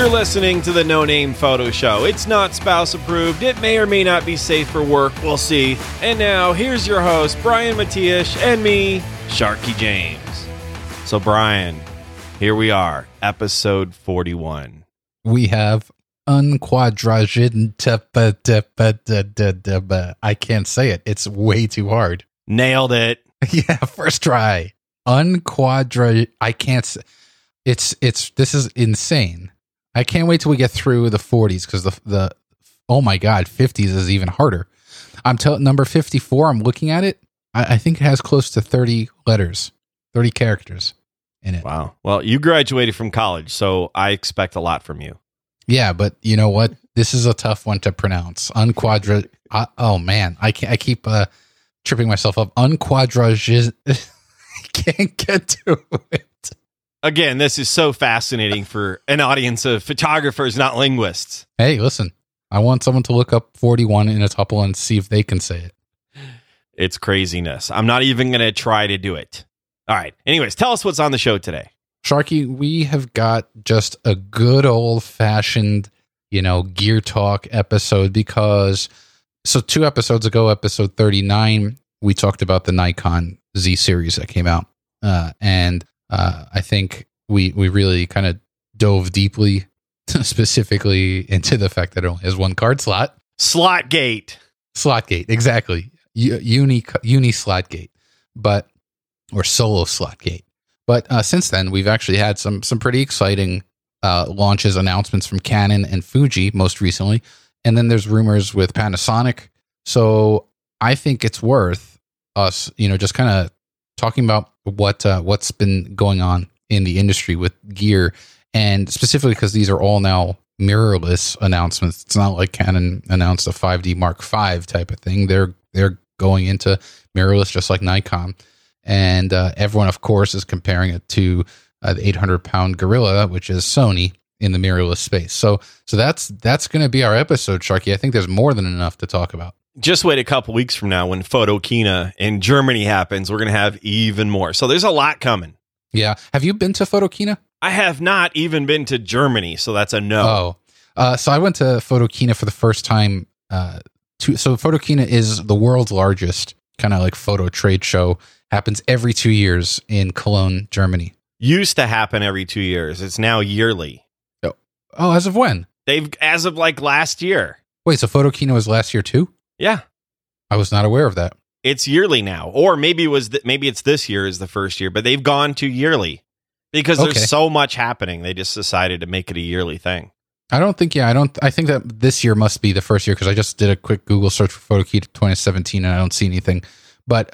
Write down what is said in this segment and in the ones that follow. You're listening to the No Name Photo Show. It's not spouse approved. It may or may not be safe for work. We'll see. And now, here's your host, Brian Matiash, and me, Sharky James. So, Brian, here we are, episode 41. We have unquadraged. I can't say it. It's way too hard. Nailed it. Yeah, first try. Unquadraged. I can't say. It's this is insane. I can't wait till we get through the 40s because the oh my god, 50s is even harder. I'm number 54. I'm looking at it. I think it has close to 30 letters, 30 characters in it. Wow. Well, you graduated from college, so I expect a lot from you. Yeah, but you know what? This is a tough one to pronounce. Unquadraged. Oh man, I keep tripping myself up. Unquadraged. I can't get to it. Again, this is so fascinating for an audience of photographers, not linguists. Hey, listen, I want someone to look up 41 in a tuple and see if they can say it. It's craziness. I'm not even going to try to do it. All right. Anyways, tell us what's on the show today. Sharky, we have got just a good old fashioned, gear talk episode because two episodes ago, episode 39, we talked about the Nikon Z series that came out and I think we really kind of dove deeply, specifically into the fact that it only has one card slot. Slot gate, exactly. Uni slot gate, or solo slot gate. But since then, we've actually had some pretty exciting launches, announcements from Canon and Fuji most recently, and then there's rumors with Panasonic. So I think it's worth us, just kind of talking about what's been going on in the industry with gear, and specifically because these are all now mirrorless announcements. It's not like Canon announced a 5D Mark V type of thing. They're going into mirrorless just like Nikon, and everyone, of course, is comparing it to the 800-pound gorilla, which is Sony in the mirrorless space. So that's going to be our episode, Sharky. I think there's more than enough to talk about. Just wait a couple weeks from now when Photokina in Germany happens, we're going to have even more. So there's a lot coming. Yeah. Have you been to Photokina? I have not even been to Germany, so that's a no. Oh, so I went to Photokina for the first time. So Photokina is the world's largest kind of like photo trade show. Happens every 2 years in Cologne, Germany. Used to happen every 2 years. It's now yearly. Oh, as of when? As of like last year. Wait, so Photokina was last year too? Yeah. I was not aware of that. It's yearly now, or maybe it's this year is the first year, but they've gone to yearly because there's so much happening. They just decided to make it a yearly thing. I think that this year must be the first year because I just did a quick Google search for Photokina 2017 and I don't see anything. But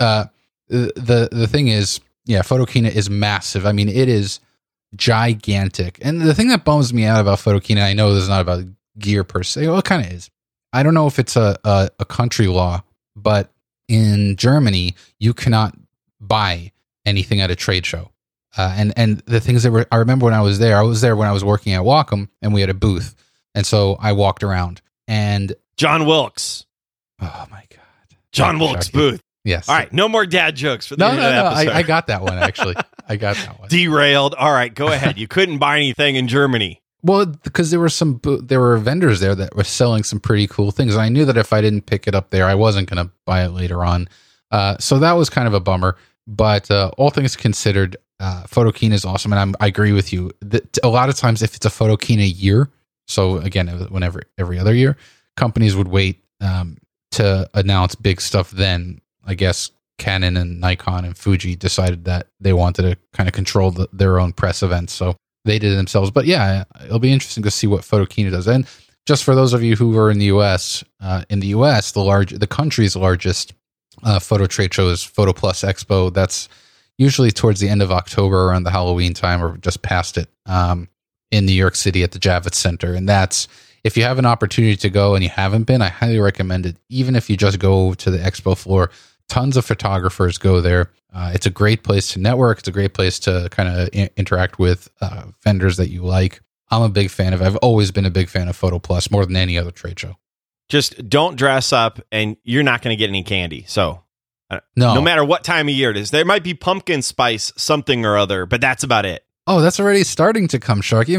the thing is, yeah, Photokina is massive. I mean, it is gigantic. And the thing that bums me out about Photokina, I know this is not about gear per se. Well, it kind of is. I don't know if it's a country law, but in Germany, you cannot buy anything at a trade show. And the things that were, I remember when I was there when I was working at Wacom and we had a booth. And so I walked around and John Wilkes. Oh my God. John Wilkes booth. Yes. All right. No more dad jokes for the end of the episode. I got that one. Actually. I got that one. Derailed. All right, go ahead. You couldn't buy anything in Germany. Well, because there were vendors there that were selling some pretty cool things. And I knew that if I didn't pick it up there, I wasn't going to buy it later on. So that was kind of a bummer. But all things considered, Photokina is awesome. And I agree with you that a lot of times if it's a Photokina year, so again, whenever every other year, companies would wait to announce big stuff then. I guess Canon and Nikon and Fuji decided that they wanted to kind of control their own press events. So they did it themselves. But yeah, it'll be interesting to see what Photokina does. And just for those of you who are in the U.S., the country's largest photo trade show is Photo Plus Expo. That's usually towards the end of October around the Halloween time or just past it in New York City at the Javits Center. And that's, if you have an opportunity to go and you haven't been, I highly recommend it. Even if you just go to the expo floor, tons of photographers go there. It's a great place to network. It's a great place to kind of interact with vendors that you like. I'm a big fan of. I've always been a big fan of Photo Plus more than any other trade show. Just don't dress up, and you're not going to get any candy. So no matter what time of year it is, there might be pumpkin spice something or other, but that's about it. Oh, that's already starting to come, Sharky. I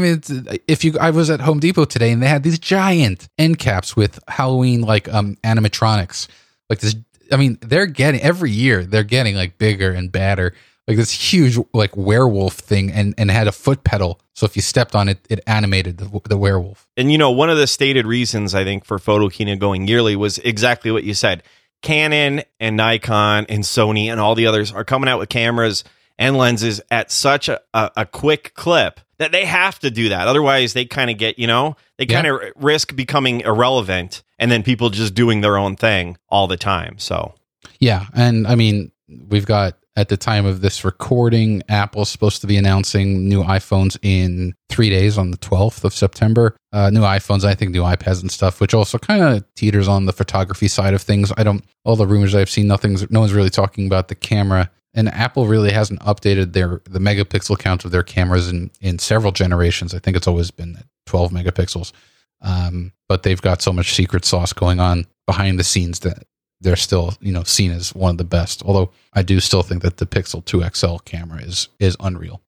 mean, I was at Home Depot today and they had these giant end caps with Halloween like animatronics. Like this, I mean, every year they're getting like bigger and badder. Like this huge like werewolf thing and had a foot pedal. So if you stepped on it, it animated the werewolf. And you know, one of the stated reasons I think for Photokina going yearly was exactly what you said. Canon and Nikon and Sony and all the others are coming out with cameras and lenses at such a quick clip that they have to do that. Otherwise, they kind of get, you know, they kind of risk becoming irrelevant and then people just doing their own thing all the time. So, yeah. And I mean, we've got at the time of this recording, Apple's supposed to be announcing new iPhones in 3 days on the 12th of September. New iPhones, I think new iPads and stuff, which also kind of teeters on the photography side of things. All the rumors I've seen, no one's really talking about the camera. And Apple really hasn't updated the megapixel count of their cameras in several generations. I think it's always been 12 megapixels. But they've got so much secret sauce going on behind the scenes that they're still, you know, seen as one of the best. Although I do still think that the Pixel 2 XL camera is unreal.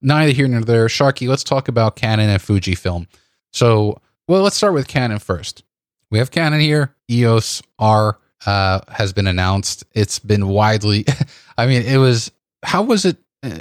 Neither here nor there. Sharky, let's talk about Canon and Fujifilm. So, well, let's start with Canon first. We have Canon here. EOS R has been announced. It's been widely... I mean, how was it,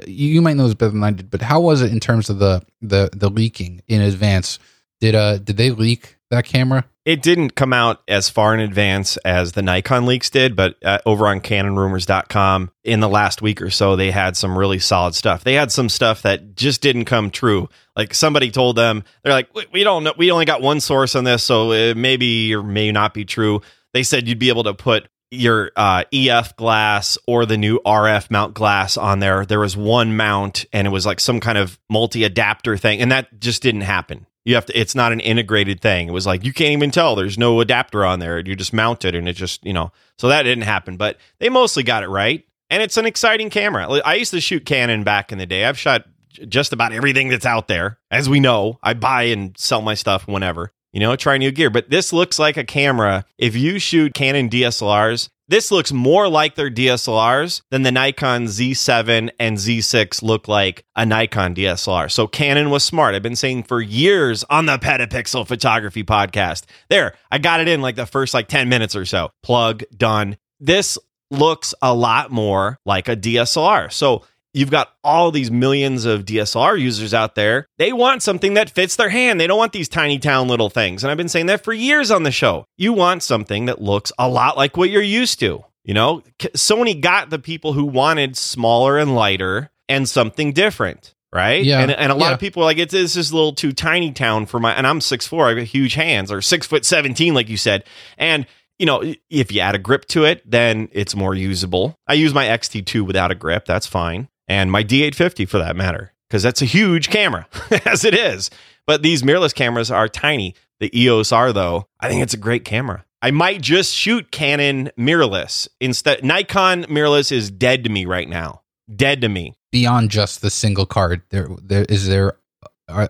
you might know this better than I did, but how was it in terms of the leaking in advance? Did they leak that camera? It didn't come out as far in advance as the Nikon leaks did, but over on CanonRumors.com in the last week or so, they had some really solid stuff. They had some stuff that just didn't come true. Like somebody told them, they're like, we don't know. We only got one source on this, so it maybe or may not be true. They said you'd be able to put your EF glass or the new RF mount glass on there. There was one mount and it was like some kind of multi-adapter thing. And that just didn't happen. It's not an integrated thing. It was like, you can't even tell there's no adapter on there. You just mount it and it just, you know, so that didn't happen, but they mostly got it right. And it's an exciting camera. I used to shoot Canon back in the day. I've shot just about everything that's out there. As we know, I buy and sell my stuff whenever. You know, try new gear. But this looks like a camera. If you shoot Canon DSLRs, this looks more like their DSLRs than the Nikon Z7 and Z6 look like a Nikon DSLR. So Canon was smart. I've been saying for years on the Petapixel Photography Podcast. There, I got it in like the first 10 minutes or so. Plug, done. This looks a lot more like a DSLR. So you've got all these millions of DSLR users out there. They want something that fits their hand. They don't want these tiny town little things. And I've been saying that for years on the show. You want something that looks a lot like what you're used to. You know, Sony got the people who wanted smaller and lighter and something different, right? Yeah. And a lot of people are like, it's just a little too tiny town for and I'm 6'4", I have huge hands, or 6'17", like you said. And you know, if you add a grip to it, then it's more usable. I use my XT2 without a grip. That's fine. And my D850 for that matter, because that's a huge camera as it is. But these mirrorless cameras are tiny. The EOS R, though, I think it's a great camera. I might just shoot Canon mirrorless instead. Nikon mirrorless is dead to me right now. Dead to me. Beyond just the single card, is there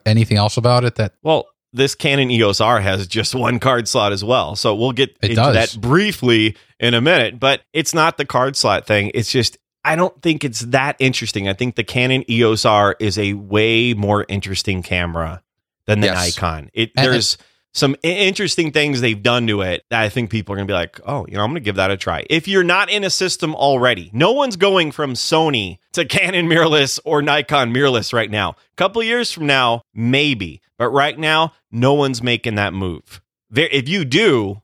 anything else about it that? Well, this Canon EOS R has just one card slot as well. So we'll get into that briefly in a minute. But it's not the card slot thing. It's just, I don't think it's that interesting. I think the Canon EOS R is a way more interesting camera than the Nikon. There's some interesting things they've done to it that I think people are going to be like, oh, you know, I'm going to give that a try. If you're not in a system already, no one's going from Sony to Canon mirrorless or Nikon mirrorless right now. A couple of years from now, maybe. But right now, no one's making that move. If you do,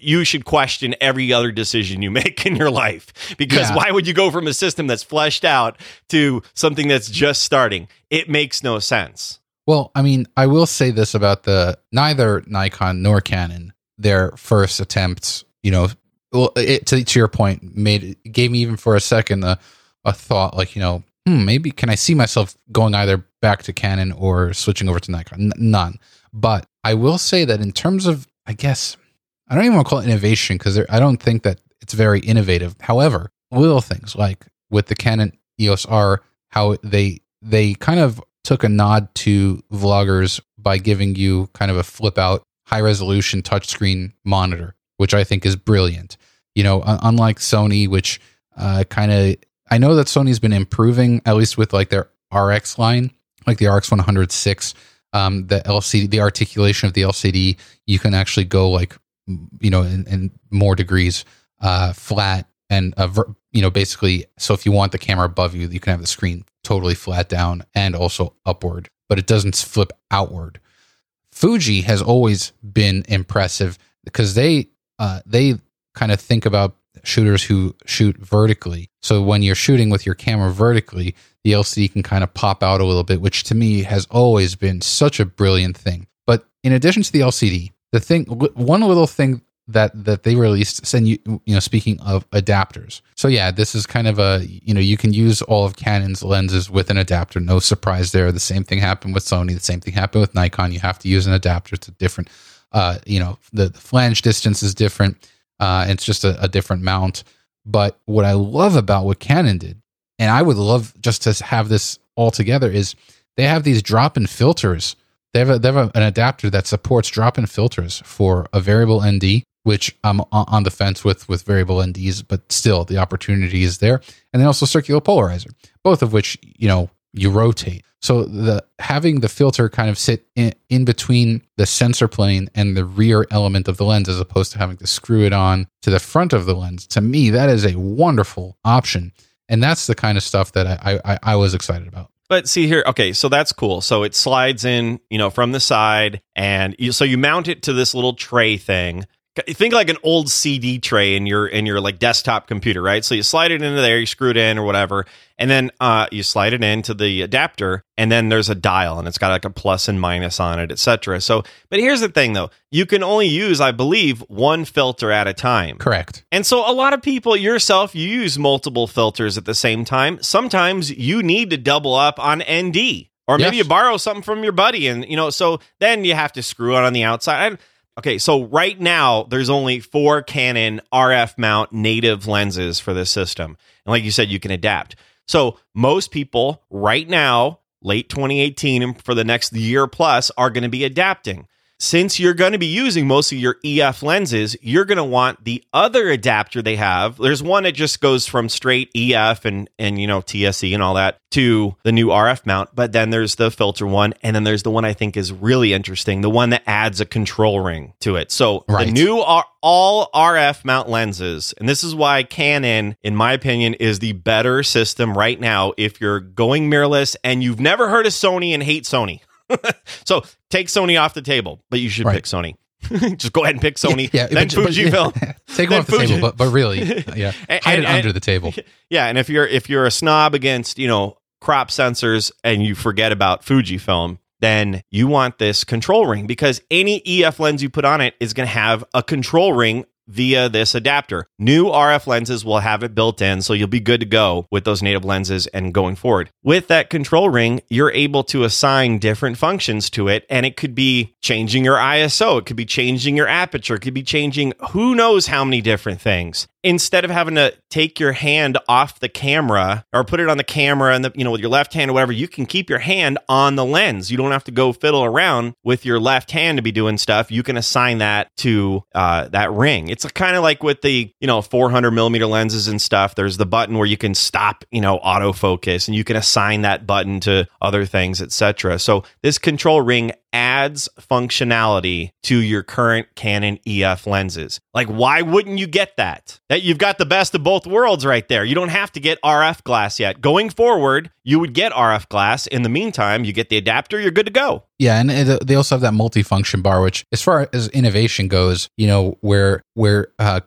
you should question every other decision you make in your life, because why would you go from a system that's fleshed out to something that's just starting? It makes no sense. Well, I mean, I will say this about neither Nikon nor Canon, their first attempts, you know, well, to your point, gave me even for a second a thought like, you know, maybe can I see myself going either back to Canon or switching over to Nikon? None. But I will say that in terms of, I guess, I don't even want to call it innovation because I don't think that it's very innovative. However, little things like with the Canon EOS R, how they kind of took a nod to vloggers by giving you kind of a flip out high resolution touchscreen monitor, which I think is brilliant. You know, unlike Sony, which I know that Sony's been improving, at least with like their RX line. like the RX106, the LCD, the articulation of the LCD, you can actually go like, you know, in more degrees flat and, you know, basically, so if you want the camera above you, you can have the screen totally flat down and also upward, but it doesn't flip outward. Fuji has always been impressive because they kind of think about shooters who shoot vertically. So when you're shooting with your camera vertically, the LCD can kind of pop out a little bit, which to me has always been such a brilliant thing. But in addition to the LCD, the thing, one little thing that they released, and you know, speaking of adapters. So yeah, this is kind of a, you know, you can use all of Canon's lenses with an adapter. No surprise there. The same thing happened with Sony. The same thing happened with Nikon. You have to use an adapter. It's a different, you know, the flange distance is different. It's just a different mount. But what I love about what Canon did, and I would love just to have this all together, is they have these drop-in filters. They have an adapter that supports drop-in filters for a variable ND, which I'm on the fence with variable NDs, but still the opportunity is there. And then also circular polarizer, both of which, you know, you rotate. So having the filter kind of sit in between the sensor plane and the rear element of the lens, as opposed to having to screw it on to the front of the lens, to me, that is a wonderful option. And that's the kind of stuff that I was excited about. But see here, okay, so that's cool. So it slides in, you know, from the side, and so you mount it to this little tray thing. Think like an old CD tray in your like desktop computer, right? So you slide it into there, you screw it in or whatever, and then you slide it into the adapter, and then there's a dial, and it's got like a plus and minus on it, etc. So, but here's the thing though, you can only use, I believe, one filter at a time. Correct. And so a lot of people, yourself, you use multiple filters at the same time. Sometimes you need to double up on ND, or maybe you borrow something from your buddy, and you know, so then you have to screw it on the outside. Okay, so right now, there's only 4 Canon RF mount native lenses for this system. And like you said, you can adapt. So most people right now, late 2018 and for the next year plus, are going to be adapting. Since you're going to be using most of your EF lenses, you're going to want the other adapter they have. There's one that just goes from straight EF and you know, TSE and all that to the new RF mount. But then there's the filter one. And then there's the one I think is really interesting, the one that adds a control ring to it. So The new all RF mount lenses, and this is why Canon, in my opinion, is the better system right now if you're going mirrorless and you've never heard of Sony and hate Sony. So take Sony off the table, but you should pick Sony. Just go ahead and pick Sony. Yeah, then Fujifilm. Take them off the table, but really, yeah, hide it under the table. Yeah, and if you're a snob against, you know, crop sensors and you forget about Fujifilm, then you want this control ring, because any EF lens you put on it is going to have a control ring via this adapter. New RF lenses will have it built in, so you'll be good to go with those native lenses and going forward. With that control ring, you're able to assign different functions to it, and it could be changing your ISO, it could be changing your aperture, it could be changing who knows how many different things. Instead of having to take your hand off the camera or put it on the camera and, you know, with your left hand or whatever, you can keep your hand on the lens. You don't have to go fiddle around with your left hand to be doing stuff. You can assign that to that ring. It's kind of like with the, you know, 400 millimeter lenses and stuff. There's the button where you can stop, you know, autofocus, and you can assign that button to other things, etc. So this control ring adds functionality to your current Canon EF lenses. Like, why wouldn't you get that? That you've got the best of both worlds right there. You don't have to get RF glass yet. Going forward, you would get RF glass. In the meantime, you get the adapter, you're good to go. Yeah, and they also have that multifunction bar, which as far as innovation goes, you know, where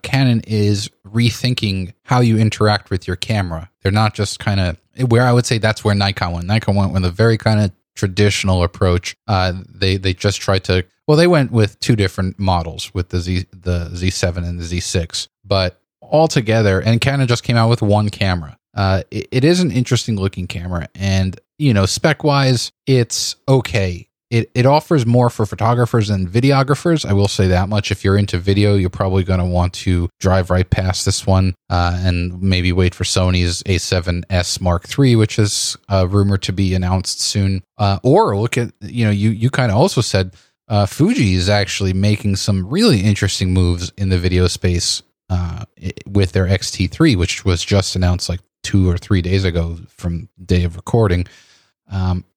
Canon is rethinking how you interact with your camera. They're not just kind of, where I would say that's where Nikon went. Nikon went with a very kind of traditional approach. They just tried to, well, they went with two different models, with the Z7 and the Z6, but all together, and Canon just came out with one camera. It is an interesting looking camera, and, you know, spec wise, it's okay. It offers more for photographers and videographers. I will say that much. If you're into video, you're probably going to want to drive right past this one and maybe wait for Sony's A7S Mark III, which is rumored to be announced soon. Or look at, you know, you kind of also said Fuji is actually making some really interesting moves in the video space with their XT3, which was just announced like 2 or 3 days ago from day of recording.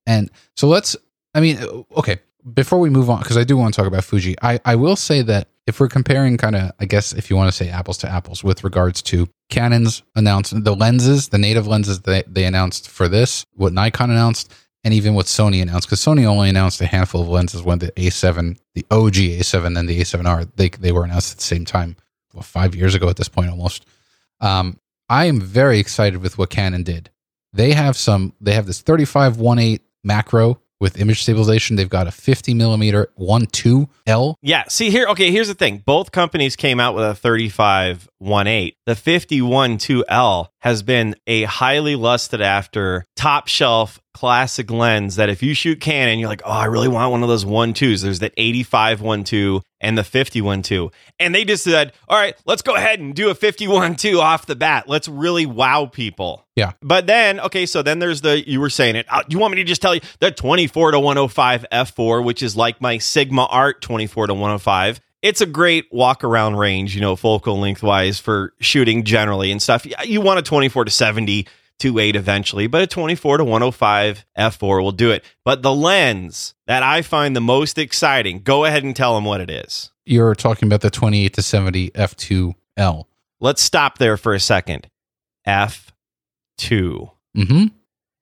And so let's, I mean, okay, before we move on, because I do want to talk about Fuji, I will say that if we're comparing kind of, I guess, if you want to say apples to apples with regards to Canon's announcement, the lenses, the native lenses that they announced for this, what Nikon announced, and even what Sony announced, because Sony only announced a handful of lenses when the A7, the OG A7 and the A7R, they were announced at the same time, well, 5 years ago at this point almost. I am very excited with what Canon did. They have this 35-1.8 macro with image stabilization. They've got a 50 millimeter 1.2L. Yeah. See here. Okay. Here's the thing. Both companies came out with a 35-1.8. The 50 1.2L has been a highly lusted after top shelf classic lens that if you shoot Canon, you're like, oh, I really want one of those 1.2s. There's that 85 1.2 and the 50 1.2. And they just said, all right, let's go ahead and do a 50 1.2 off the bat. Let's really wow people. Yeah. But then, okay, so then there's the, you were saying it. You want me to just tell you the 24-105 f4, which is like my Sigma Art 24-105. It's a great walk around range, you know, focal lengthwise for shooting generally and stuff. You want a 24-70 2.8 eventually, but a 24-105 f4 will do it. But the lens that I find the most exciting, go ahead and tell them what it is. You're talking about the 28-70 f2L. Let's stop there for a second. F2. Mm-hmm.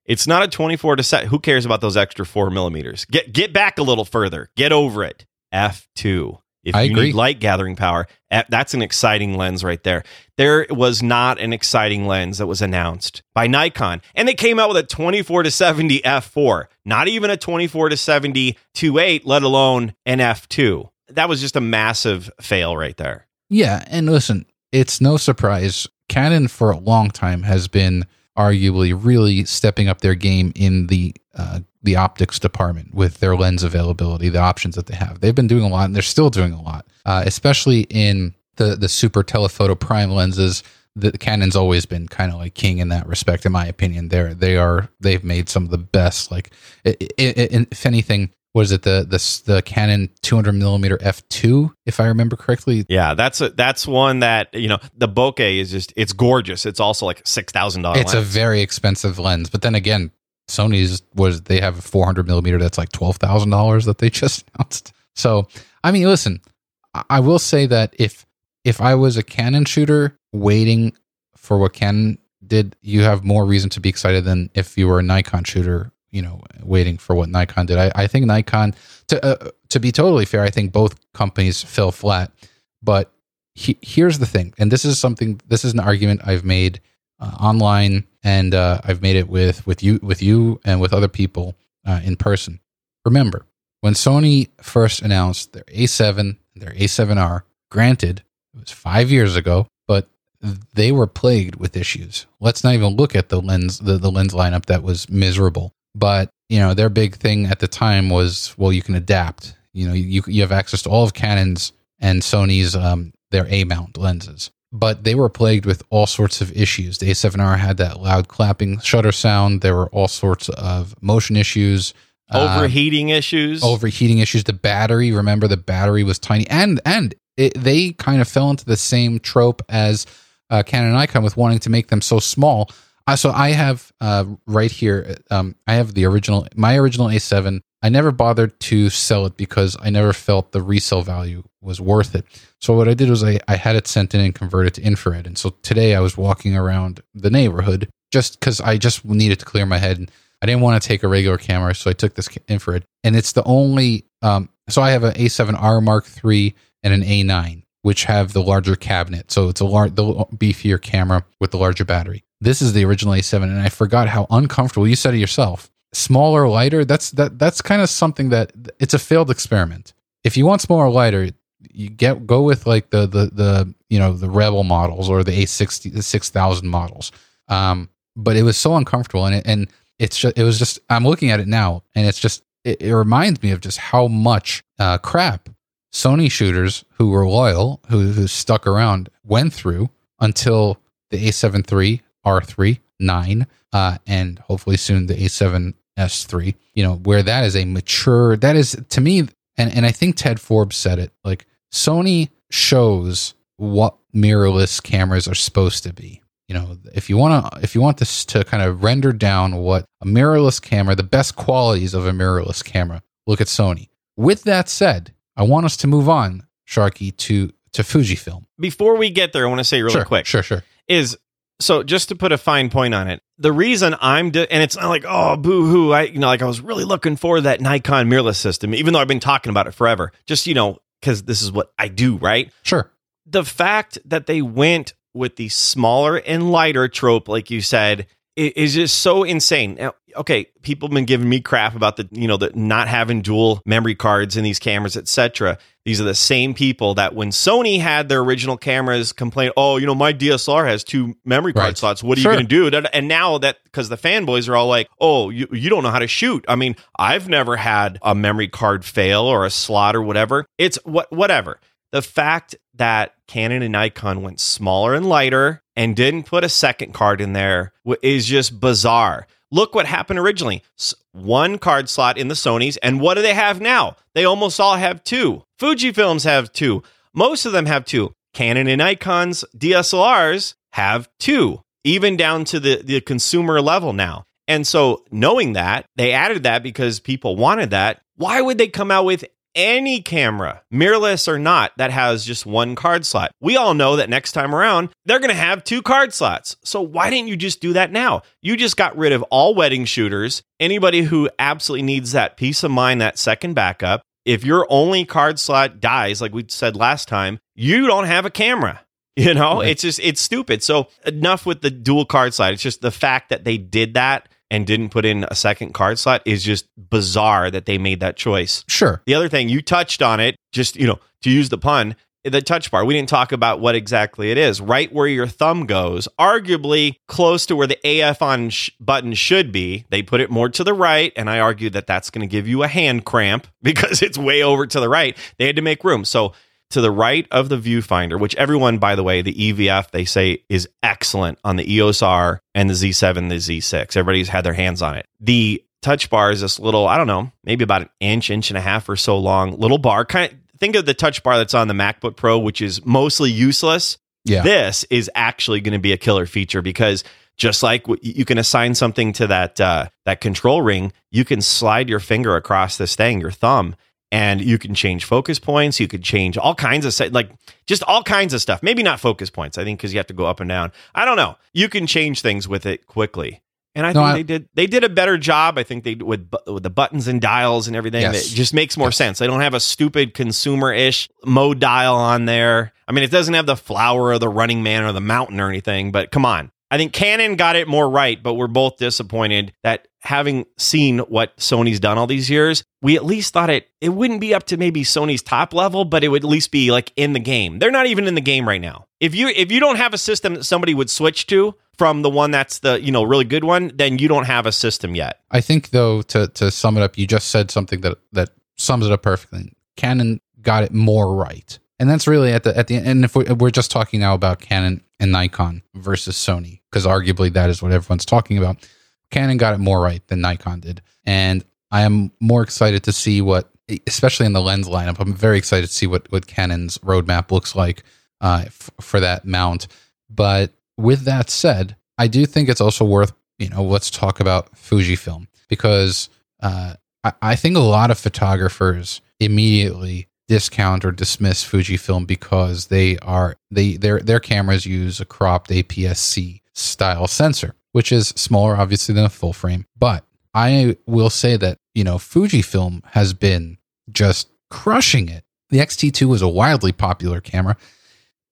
It's not a 24-70. Who cares about those extra 4 millimeters? Get back a little further. Get over it. F2. If you need light gathering power, that's an exciting lens right there. There was not an exciting lens that was announced by Nikon. And they came out with a 24-70 f4, not even a 24-70 2.8, let alone an f2. That was just a massive fail right there. Yeah. And listen, it's no surprise. Canon for a long time has been arguably really stepping up their game in the optics department with their lens availability, the options that they have. They've been doing a lot, and they're still doing a lot, especially in the super telephoto prime lenses. The Canon's always been kind of like king in that respect, in my opinion. They've made some of the best. Like, if anything, was it the Canon 200 millimeter f2, if I remember correctly? Yeah, that's one that, you know, the bokeh is just, it's gorgeous. It's also like $6,000. It's a very expensive lens, but then again, Sony's was, they have a 400 millimeter that's like $12,000 that they just announced. So, I mean, listen, I will say that if I was a Canon shooter waiting for what Canon did, you have more reason to be excited than if you were a Nikon shooter, you know, waiting for what Nikon did. I think Nikon, to be totally fair, I think both companies fell flat. But here's the thing, and this is an argument I've made online, and I've made it with you and with other people in person. Remember, when Sony first announced their A7 and their A7R, granted, it was 5 years ago, but they were plagued with issues. Let's not even look at the lens, the lens lineup that was miserable. But, you know, their big thing at the time was, well, you can adapt. You know, you have access to all of Canon's and Sony's, their A-mount lenses. But they were plagued with all sorts of issues. The A7R had that loud clapping shutter sound. There were all sorts of motion issues. Overheating issues. The battery, remember, the battery was tiny. And they kind of fell into the same trope as Canon and Nikon with wanting to make them so small. So I have right here, I have my original A7. I never bothered to sell it because I never felt the resale value was worth it. So what I did was I had it sent in and converted to infrared. And so today I was walking around the neighborhood just because I just needed to clear my head. And I didn't want to take a regular camera, so I took this infrared. And it's the only, so I have an A7R Mark III and an A9, which have the larger cabinet. So it's the beefier camera with the larger battery. This is the original A7, and I forgot how uncomfortable, you said it yourself. Smaller, lighter, that's kind of something that it's a failed experiment. If you want smaller, lighter, you go with like the you know, the Rebel models or the A60, the 6000 models. But it was so uncomfortable, and it was just I'm looking at it now, and it's just it reminds me of just how much crap Sony shooters who were loyal, who stuck around, went through until the A7 III, R3, 9, and hopefully soon the A7 S3, you know, where that is a mature, that is, to me, and I think Ted Forbes said it, like, Sony shows what mirrorless cameras are supposed to be. you know, if you want this to kind of render down what a mirrorless camera, the best qualities of a mirrorless camera, look at Sony. With that said, I want us to move on, Sharky, to Fujifilm. Before we get there, I want to say really quick. Sure. So just to put a fine point on it, the reason and it's not like, oh, boo-hoo, I was really looking for that Nikon mirrorless system, even though I've been talking about it forever, just, you know, because this is what I do, right? Sure. The fact that they went with the smaller and lighter trope, like you said, is just so insane. Now, okay, people have been giving me crap about the not having dual memory cards in these cameras, etc. These are the same people that when Sony had their original cameras complained, oh, you know, my DSLR has two memory card slots. What are you going to do? And now that, because the fanboys are all like, oh, you don't know how to shoot. I mean, I've never had a memory card fail or a slot or whatever. It's whatever. The fact that Canon and Nikon went smaller and lighter and didn't put a second card in there is just bizarre. Look what happened originally. One card slot in the Sonys, and what do they have now? They almost all have two. Fujifilms have two. Most of them have two. Canon and Nikon's DSLRs have two, even down to the consumer level now. And so knowing that, they added that because people wanted that. Why would they come out with any camera, mirrorless or not, that has just one card slot? We all know that next time around, they're going to have two card slots. So why didn't you just do that now? You just got rid of all wedding shooters, anybody who absolutely needs that peace of mind, that second backup. If your only card slot dies, like we said last time, you don't have a camera. You know, right. It's stupid. So enough with the dual card slot. It's just the fact that they did that and didn't put in a second card slot is just bizarre that they made that choice. Sure. The other thing, you touched on it, just, you know, to use the pun, the touch bar. We didn't talk about what exactly it is. Right where your thumb goes, arguably close to where the AF on button should be. They put it more to the right, and I argue that that's going to give you a hand cramp because it's way over to the right. They had to make room. So to the right of the viewfinder, which everyone, by the way, the EVF, they say is excellent on the EOS R and the Z7, the Z6. Everybody's had their hands on it. The touch bar is this little, I don't know, maybe about an inch and a half or so long little bar. Kind of think of the touch bar that's on the MacBook Pro, which is mostly useless. Yeah. This is actually going to be a killer feature because just like you can assign something to that control ring, you can slide your finger across this thing, your thumb. And you can change focus points. You could change all kinds of stuff. Maybe not focus points, I think, because you have to go up and down. I don't know. You can change things with it quickly. And I think they did a better job. I think they with the buttons and dials and everything. Yes. It just makes more sense. They don't have a stupid consumer-ish mode dial on there. I mean, it doesn't have the flower or the running man or the mountain or anything. But come on, I think Canon got it more right. But we're both disappointed that, having seen what Sony's done all these years, we at least thought it wouldn't be up to maybe Sony's top level, but it would at least be like in the game. They're not even in the game right now. If you don't have a system that somebody would switch to from the one that's the, you know, really good one, then you don't have a system yet. I think though, to sum it up, you just said something that sums it up perfectly. Canon got it more right. And that's really at the end. And if we're just talking now about Canon and Nikon versus Sony, because arguably that is what everyone's talking about. Canon got it more right than Nikon did. And I am more excited to see what, especially in the lens lineup, I'm very excited to see what Canon's roadmap looks like for that mount. But with that said, I do think it's also worth, you know, let's talk about Fujifilm, because I think a lot of photographers immediately discount or dismiss Fujifilm because their cameras use a cropped APS-C style sensor, which is smaller, obviously, than a full frame. But I will say that, you know, Fujifilm has been just crushing it. The X-T2 was a wildly popular camera.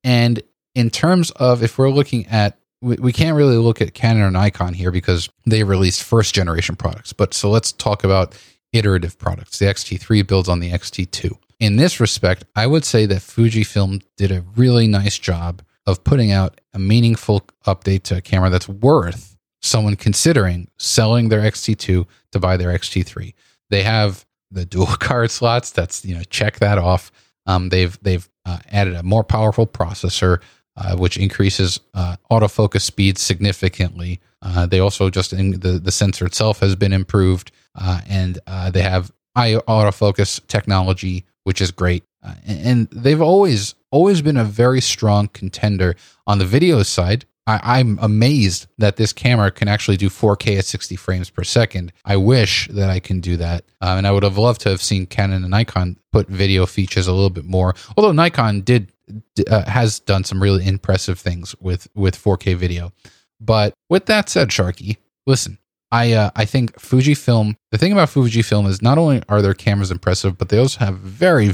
And in terms of, if we're looking at, we can't really look at Canon or Nikon here because they released first generation products. But so let's talk about iterative products. The X-T3 builds on the X-T2. In this respect, I would say that Fujifilm did a really nice job of putting out a meaningful update to a camera that's worth someone considering selling their X-T2 to buy their X-T3. They have the dual card slots. That's, you know, check that off. They've added a more powerful processor, which increases autofocus speed significantly. They also just the sensor itself has been improved, and they have autofocus technology, which is great. And they've always been a very strong contender on the video side. I'm amazed that this camera can actually do 4K at 60 frames per second. I wish that I can do that. And I would have loved to have seen Canon and Nikon put video features a little bit more. Although Nikon has done some really impressive things with 4K video. But with that said, Sharky, listen, I think Fujifilm, the thing about Fujifilm is not only are their cameras impressive, but they also have very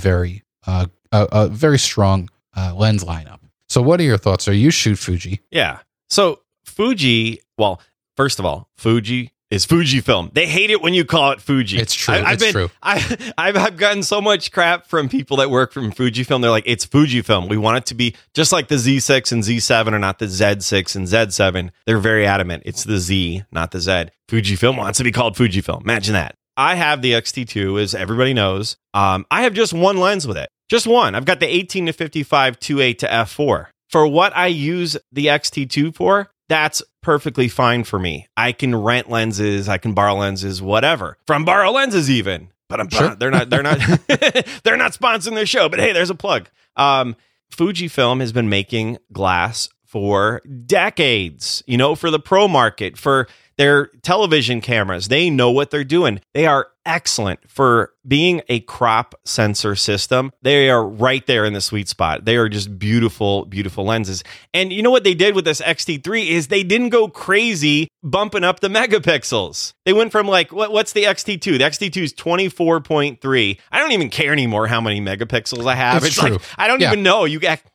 strong lens lineup. So what are your thoughts? Are you shoot Fuji? Yeah. So Fuji, well, first of all, Fuji is Fujifilm. They hate it when you call it Fuji. It's true. It's true. I've gotten so much crap from people that work from Fujifilm. They're like, it's Fujifilm. We want it to be just like the Z6 and Z7 are not the Z6 and Z7. They're very adamant. It's the Z, not the Z. Fujifilm wants to be called Fujifilm. Imagine that. I have the XT2, as everybody knows. I have just one lens with it. Just one. I've got the 18 to 55 2.8 to f4. For what I use the XT2 for, that's perfectly fine for me. I can rent lenses, I can borrow lenses, whatever. From borrow lenses even. But I'm sure. They're not they're not sponsoring their show, but hey, there's a plug. Fujifilm has been making glass for decades, you know, for the pro market, for their television cameras. They know what they're doing. They are excellent for being a crop sensor system. They are right there in the sweet spot. They are just beautiful, beautiful lenses. And you know what they did with this X-T3 is they didn't go crazy bumping up the megapixels. They went from like, what's the X-T2? The X-T2 is 24.3. I don't even care anymore how many megapixels I have. It's true. Like, I don't even know.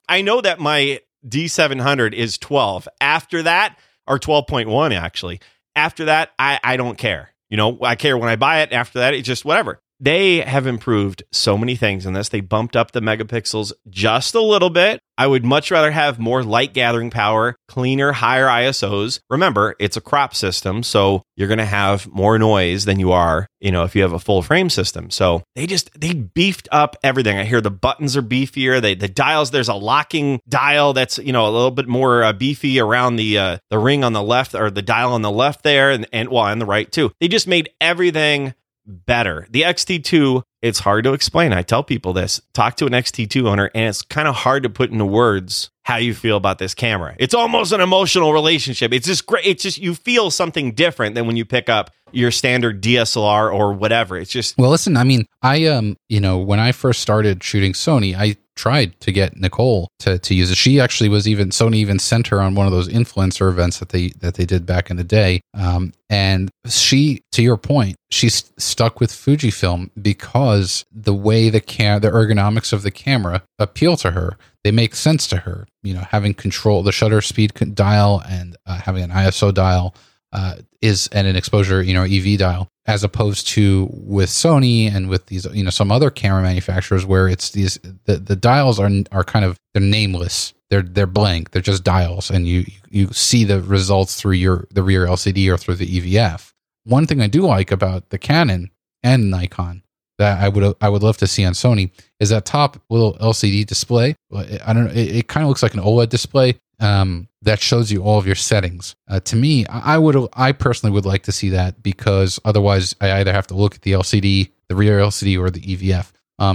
I know that my D700 is 12. After that, or 12.1 actually. After that, I don't care. You know, I care when I buy it. After that, it's just whatever. They have improved so many things in this. They bumped up the megapixels just a little bit. I would much rather have more light gathering power, cleaner, higher ISOs. Remember, it's a crop system, so you're going to have more noise than you are, you know, if you have a full frame system. So they beefed up everything. I hear the buttons are beefier. The dials, there's a locking dial that's, you know, a little bit more beefy around the ring on the left, or the dial on the left there, and on the right too. They just made everything better. The XT2, it's hard to explain. I tell people this. Talk to an XT2 owner, and it's kind of hard to put into words how you feel about this camera. It's almost an emotional relationship. It's just great. It's just, you feel something different than when you pick up your standard DSLR or whatever. It's just, well, listen, I mean, when I first started shooting Sony, I tried to get Nicole to use it. She actually was Sony sent her on one of those influencer events that they did back in the day. And she, to your point, she's stuck with Fujifilm because the way the ergonomics of the camera appeal to her. They make sense to her, you know, having control, the shutter speed dial and having an ISO dial and an exposure, you know, EV dial, as opposed to with Sony and with these, you know, some other camera manufacturers where it's these, the dials are kind of, they're nameless. They're blank. They're just dials. And you see the results through the rear LCD or through the EVF. One thing I do like about the Canon and Nikon that I would love to see on Sony is that top little LCD display. I don't know. It kind of looks like an OLED display. That shows you all of your settings. To me, I personally would like to see that, because otherwise I either have to look at the LCD, the rear LCD, or the EVF.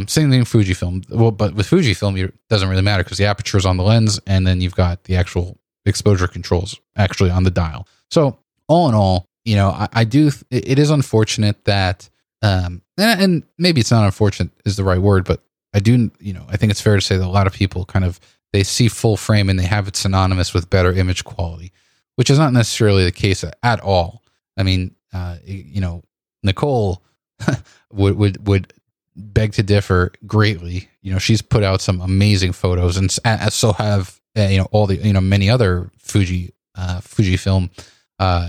Same thing with Fujifilm. Well, but with Fujifilm, it doesn't really matter because the aperture is on the lens, and then you've got the actual exposure controls actually on the dial. So all in all, you know, it is unfortunate that, and maybe it's not unfortunate is the right word, but I do, you know, I think it's fair to say that a lot of people kind of, they see full frame and they have it synonymous with better image quality, which is not necessarily the case at all. I mean, you know, Nicole would beg to differ greatly. You know, she's put out some amazing photos, and so have, you know, all the, you know, many other Fujifilm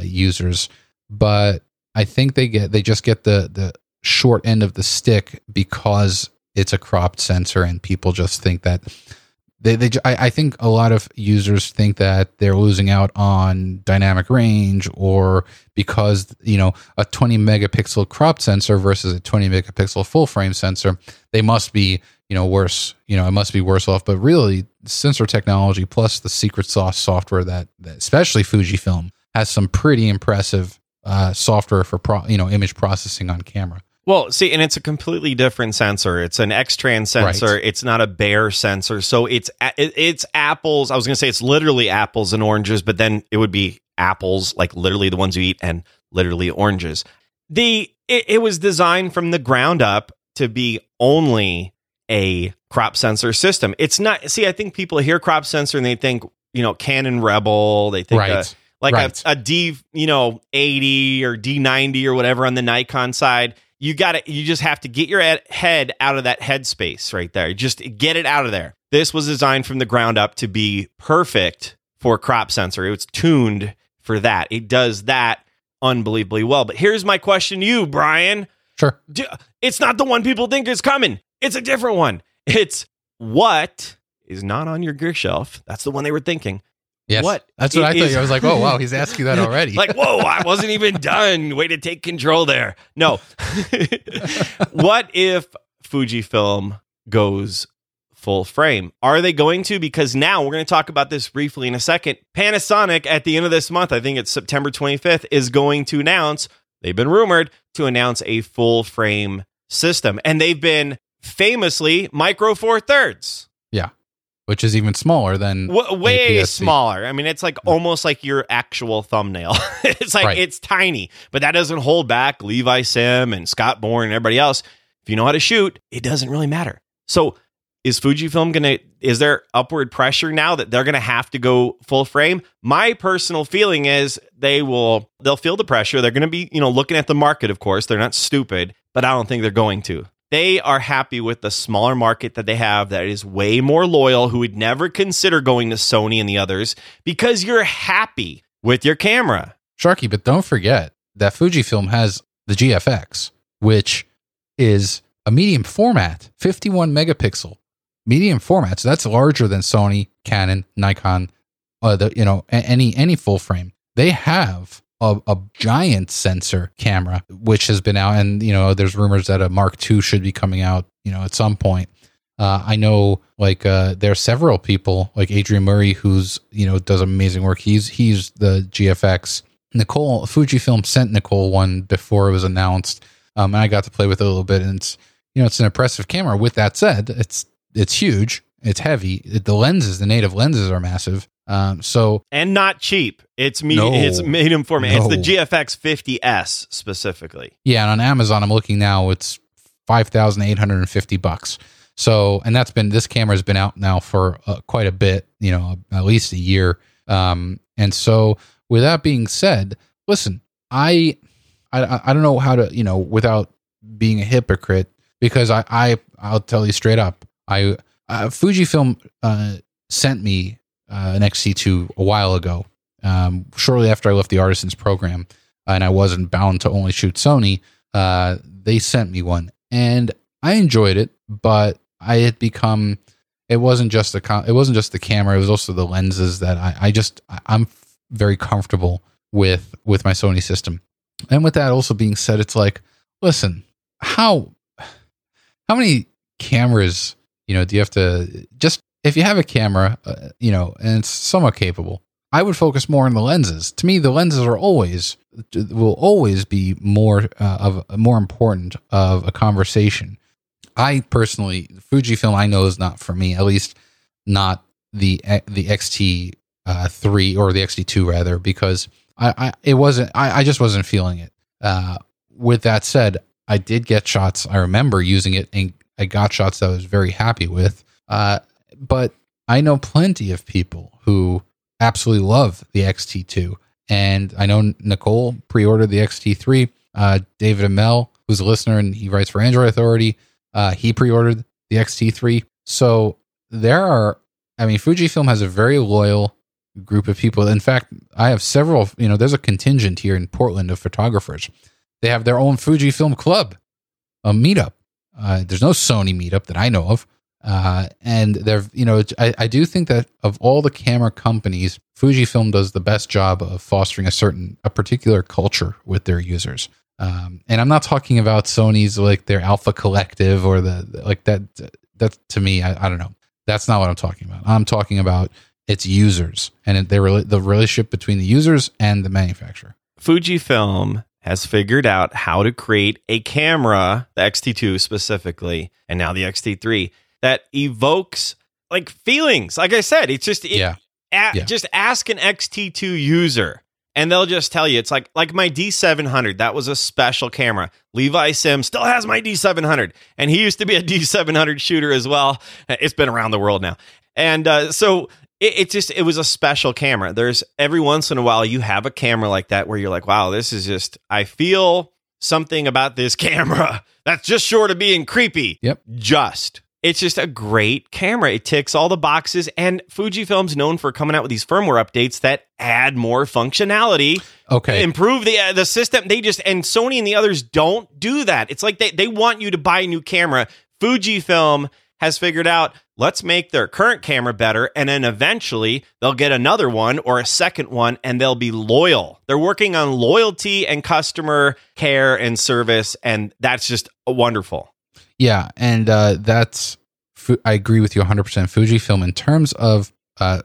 users, but I think they just get the short end of the stick because it's a cropped sensor, and people just think that. I think a lot of users think that they're losing out on dynamic range, or because, you know, a 20 megapixel crop sensor versus a 20 megapixel full frame sensor, they must be, you know, worse, you know, it must be worse off. But really, sensor technology plus the secret sauce software that especially Fujifilm has some pretty impressive software for image processing on camera. Well, see, and it's a completely different sensor. It's an X-Trans sensor. Right. It's not a bare sensor. So it's apples. I was going to say it's literally apples and oranges, but then it would be apples, like literally the ones you eat, and literally oranges. It was designed from the ground up to be only a crop sensor system. It's not. See, I think people hear crop sensor and they think, you know, Canon Rebel. They think a D, you know, 80 or D90 or whatever on the Nikon side. You just have to get your head out of that headspace right there. Just get it out of there. This was designed from the ground up to be perfect for crop sensor. It was tuned for that. It does that unbelievably well. But here's my question to you, Brian. Sure. It's not the one people think is coming. It's a different one. It's what is not on your gear shelf. That's the one they were thinking. Yes, that's what I thought. I was like, oh, wow, he's asking that already. Like, whoa, I wasn't even done. Way to take control there. No. What if Fujifilm goes full frame? Are they going to? Because now we're going to talk about this briefly in a second. Panasonic, at the end of this month, I think it's September 25th, is going to announce, they've been rumored to announce a full frame system. And they've been famously micro four thirds. Yeah. Which is even smaller than way APS-C. Smaller. I mean, it's like almost like your actual thumbnail. It's like It's tiny, but that doesn't hold back Levi Sim and Scott Bourne and everybody else. If you know how to shoot, it doesn't really matter. So, is Fujifilm is there upward pressure now that they're gonna have to go full frame? My personal feeling is they'll feel the pressure. They're gonna be, you know, looking at the market. Of course, they're not stupid, but I don't think they're going to. They are happy with the smaller market that they have that is way more loyal, who would never consider going to Sony and the others, because you're happy with your camera. Sharky, but don't forget that Fujifilm has the GFX, which is a medium format, 51 megapixel medium format. So that's larger than Sony, Canon, Nikon, any full frame. They have a giant sensor camera, which has been out, and you know, there's rumors that a Mark II should be coming out, you know, at some point. I know, like, there are several people, like Adrian Murray, who's, you know, does amazing work. He's the GFX. Nicole, Fujifilm sent Nicole one before it was announced, and I got to play with it a little bit. And it's, you know, it's an impressive camera. With that said, it's huge, it's heavy. The native lenses are massive. So, and not cheap. It's it's medium format. No. It's the GFX 50S specifically. Yeah. And on Amazon, I'm looking now, it's $5,850. So, and this camera has been out now for quite a bit, you know, at least a year. And so with that being said, listen, I don't know how to, you know, without being a hypocrite, because I'll tell you straight up, Fujifilm, sent me an XT2 a while ago, shortly after I left the Artisans program, and I wasn't bound to only shoot Sony. They sent me one, and I enjoyed it, but I had become, it wasn't just the camera, it was also the lenses that I'm very comfortable with my Sony system. And with that also being said, it's like, listen, how many cameras, you know, do you have to just, if you have a camera, you know, and it's somewhat capable, I would focus more on the lenses. To me, the lenses will always be more important of a conversation. I personally, Fujifilm, I know is not for me, at least not the XT3 or the XT2 rather, because I just wasn't feeling it. With that said, I did get shots. I remember using it, and I got shots that I was very happy with. But I know plenty of people who absolutely love the XT2. And I know Nicole pre-ordered the XT3. David Amell, who's a listener and he writes for Android Authority, he pre-ordered the XT3. So Fujifilm has a very loyal group of people. In fact, I have several, you know, there's a contingent here in Portland of photographers. They have their own Fujifilm club, a meetup. There's no Sony meetup that I know of. And they're, you know, I do think that of all the camera companies, Fujifilm does the best job of fostering a particular culture with their users. And I'm not talking about Sony's, like their Alpha Collective or that to me, I don't know. That's not what I'm talking about. I'm talking about its users and the relationship between the users and the manufacturer. Fujifilm has figured out how to create a camera, the XT2 specifically, and now the XT3, that evokes like feelings. Like I said, it's just, just ask an XT2 user and they'll just tell you. It's like my D700. That was a special camera. Levi Sim still has my D700, and he used to be a D700 shooter as well. It's been around the world now. And so it was a special camera. There's every once in a while you have a camera like that where you're like, wow, this is just, I feel something about this camera that's just short of being creepy. Yep. It's just a great camera. It ticks all the boxes, and Fujifilm's known for coming out with these firmware updates that add more functionality. Okay. Improve the system. And Sony and the others don't do that. It's like they want you to buy a new camera. Fujifilm has figured out, let's make their current camera better, and then eventually they'll get another one or a second one, and they'll be loyal. They're working on loyalty and customer care and service, and that's just wonderful. Yeah, and I agree with you 100%. Fujifilm, in terms of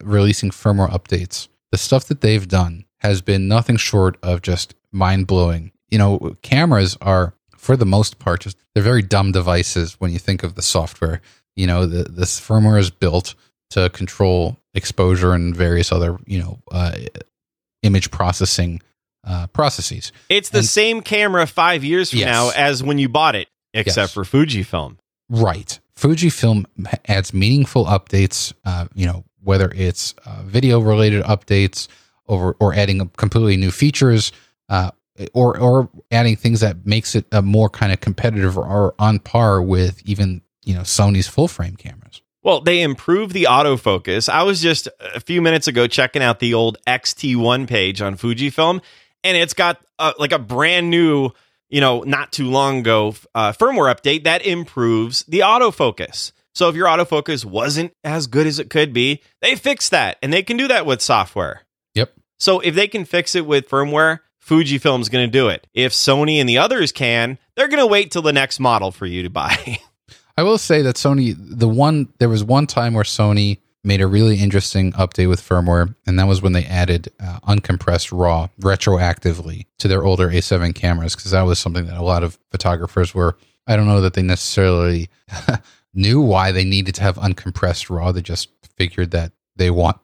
releasing firmware updates, the stuff that they've done has been nothing short of just mind-blowing. You know, cameras are, for the most part, just they're very dumb devices when you think of the software. You know, this firmware is built to control exposure and various other, image processing processes. It's the same camera 5 years from now as when you bought it. Except for Fujifilm. Right. Fujifilm adds meaningful updates, whether it's video-related updates or adding completely new features or adding things that makes it a more kind of competitive or on par with even, Sony's full-frame cameras. Well, they improve the autofocus. I was just a few minutes ago checking out the old X-T1 page on Fujifilm, and it's got a brand new... not too long ago, firmware update that improves the autofocus. So if your autofocus wasn't as good as it could be, they fixed that, and they can do that with software. Yep. So if they can fix it with firmware, Fujifilm's going to do it. If Sony and the others can, they're going to wait till the next model for you to buy. I will say that Sony, there was one time where Sony made a really interesting update with firmware, and that was when they added uncompressed RAW retroactively to their older A7 cameras, because that was something that a lot of photographers were, I don't know that they necessarily knew why they needed to have uncompressed RAW. They just figured that they want,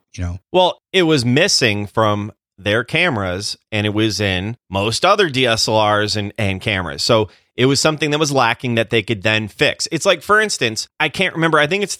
Well, it was missing from their cameras, and it was in most other DSLRs and cameras. So it was something that was lacking that they could then fix. It's like, for instance, I can't remember, I think it's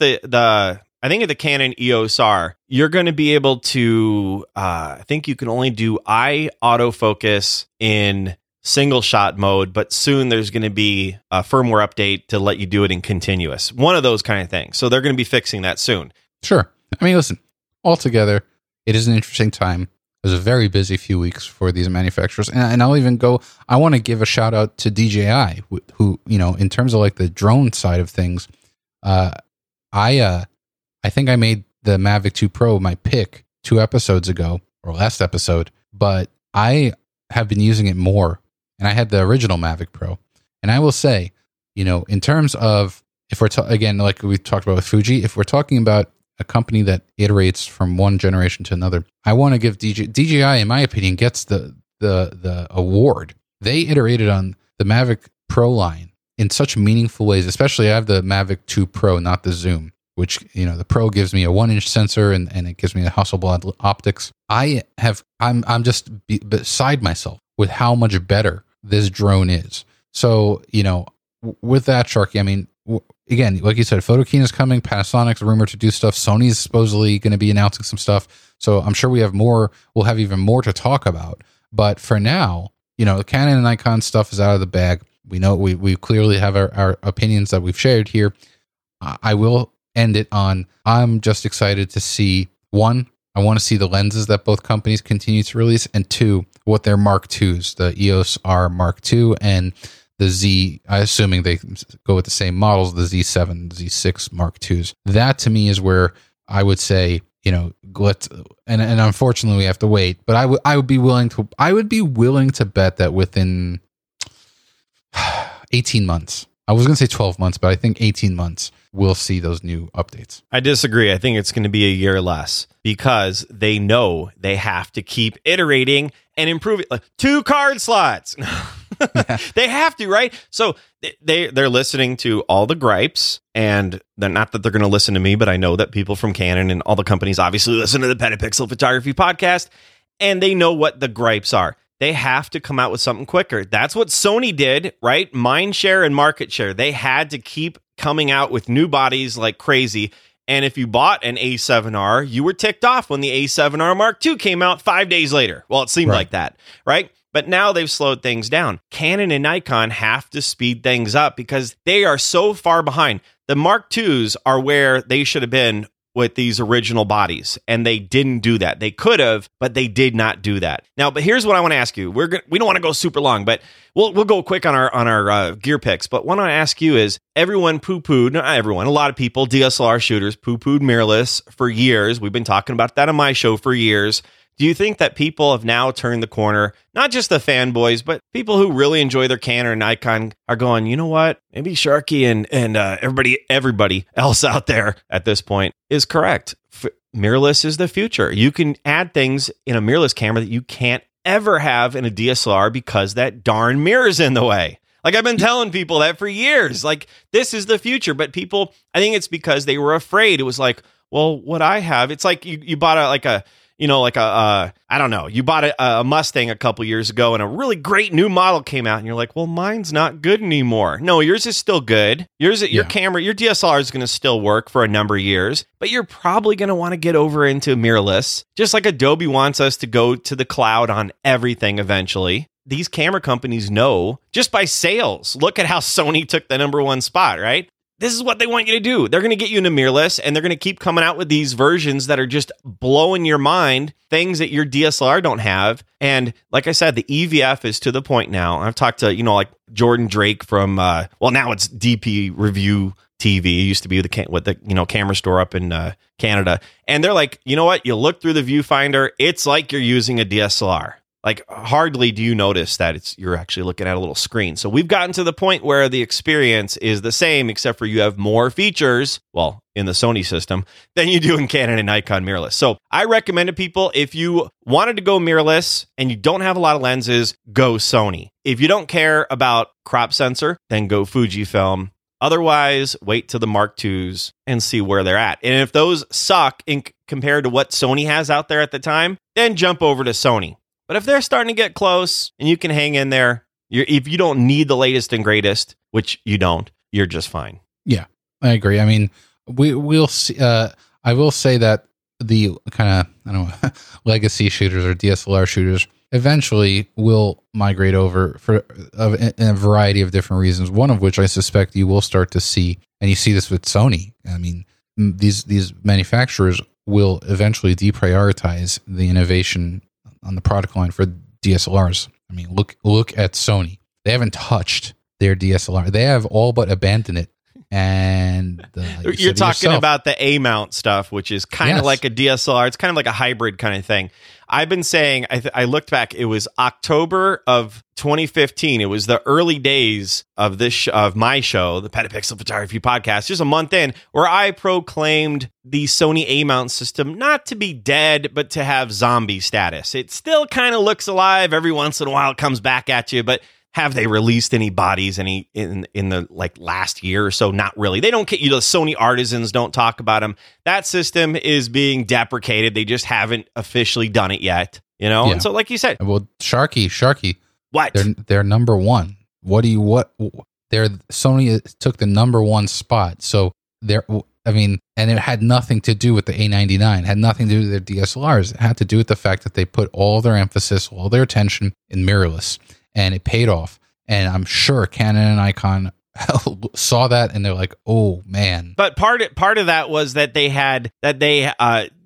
I think at the Canon EOS R, you're going to be able to, I think you can only do eye autofocus in single shot mode, but soon there's going to be a firmware update to let you do it in continuous. One of those kind of things. So they're going to be fixing that soon. Sure. I mean, listen, altogether, it is an interesting time. It was a very busy few weeks for these manufacturers. And I'll even go, I want to give a shout out to DJI, who, in terms of like the drone side of things, I think I made the Mavic 2 Pro my pick last episode, but I have been using it more, and I had the original Mavic Pro. And I will say, in terms of, if we're again, like we talked about with Fuji, if we're talking about a company that iterates from one generation to another, I want to give DJI, in my opinion, gets the award. They iterated on the Mavic Pro line in such meaningful ways, especially I have the Mavic 2 Pro, not the Zoom, which, the Pro gives me a 1-inch sensor and it gives me the Hasselblad optics. I'm just beside myself with how much better this drone is. So, with that, Sharky, I mean, again, like you said, Photokina is coming, Panasonic's rumored to do stuff, Sony's supposedly going to be announcing some stuff. So I'm sure we'll have even more to talk about. But for now, the Canon and Nikon stuff is out of the bag. We know we clearly have our opinions that we've shared here. I will end it on, I'm just excited to see, one, I want to see the lenses that both companies continue to release, and two, what their Mark IIs, the EOS R Mark II and the Z, assuming they go with the same models, the Z7, Z6 Mark IIs. That to me is where I would say, and unfortunately we have to wait, but I would be willing to bet that within 18 months, I was going to say 12 months, but I think 18 months we'll see those new updates. I disagree. I think it's going to be a year less because they know they have to keep iterating and improve it. Like, 2 card slots. Yeah. They have to, right? So they're listening to all the gripes, and they're not that they're going to listen to me, but I know that people from Canon and all the companies obviously listen to the Petapixel Photography Podcast, and they know what the gripes are. They have to come out with something quicker. That's what Sony did, right? Mind share and market share. They had to keep coming out with new bodies like crazy. And if you bought an A7R, you were ticked off when the A7R Mark II came out 5 days later. Well, it seemed like that, right? But now they've slowed things down. Canon and Nikon have to speed things up because they are so far behind. The Mark IIs are where they should have been with these original bodies, and they didn't do that. They could have, but they did not do that. Now, but here's what I want to ask you. We don't want to go super long, but we'll go quick on our gear picks. But what I want to ask you is, everyone poo-pooed, not everyone, a lot of people, DSLR shooters, poo-pooed mirrorless for years. We've been talking about that on my show for years. Do you think that people have now turned the corner? Not just the fanboys, but people who really enjoy their Canon and Nikon are going, you know what? Maybe Sharky and everybody else out there at this point is correct. Mirrorless is the future. You can add things in a mirrorless camera that you can't ever have in a DSLR because that darn mirror's in the way. Like, I've been telling people that for years. Like, this is the future. But people, I think it's because they were afraid. It was like, well, what I have, it's like you bought a Mustang a couple years ago, and a really great new model came out, and you're like, well, mine's not good anymore. No, yours is still good. Your camera, your DSLR is going to still work for a number of years, but you're probably going to want to get over into mirrorless, just like Adobe wants us to go to the cloud on everything eventually. These camera companies know just by sales. Look at how Sony took the number one spot, right? This is what they want you to do. They're going to get you into mirrorless, and they're going to keep coming out with these versions that are just blowing your mind, things that your DSLR don't have. And like I said, the EVF is to the point now. I've talked to, like Jordan Drake from, now it's DP Review TV. It used to be with the camera store up in Canada. And they're like, you know what? You look through the viewfinder, it's like you're using a DSLR. Like, hardly do you notice that you're actually looking at a little screen. So we've gotten to the point where the experience is the same, except for you have more features, well, in the Sony system, than you do in Canon and Nikon mirrorless. So I recommend to people, if you wanted to go mirrorless and you don't have a lot of lenses, go Sony. If you don't care about crop sensor, then go Fujifilm. Otherwise, wait till the Mark IIs and see where they're at. And if those suck compared to what Sony has out there at the time, then jump over to Sony. But if they're starting to get close and you can hang in there, if you don't need the latest and greatest, which you don't, you're just fine. Yeah, I agree. I mean, we'll see. I will say that the kind of, legacy shooters or DSLR shooters eventually will migrate over in a variety of different reasons, one of which I suspect you will start to see, and you see this with Sony. I mean, these manufacturers will eventually deprioritize the innovation on the product line for DSLRs. I mean, look at Sony. They haven't touched their DSLR. They have all but abandoned it. And you're talking about the A-mount stuff, which is kind of like a DSLR. It's kind of like a hybrid kind of thing. I've been saying, I looked back, it was October of 2015. It was the early days of of my show, the Petapixel Photography Podcast, just a month in, where I proclaimed the Sony A-mount system not to be dead, but to have zombie status. It still kind of looks alive. Every once in a while, it comes back at you, but have they released any bodies in the last year or so? Not really. They don't get the Sony artisans don't talk about them. That system is being deprecated. They just haven't officially done it yet, Yeah. And so, like you said, well, Sharky, what? They're number one. Sony took the number one spot. So and it had nothing to do with the A99, had nothing to do with their DSLRs. It had to do with the fact that they put all their emphasis, all their attention in mirrorless. And it paid off. And I'm sure Canon and Nikon saw that, and they're like, "Oh man!" But part of that was that Canon and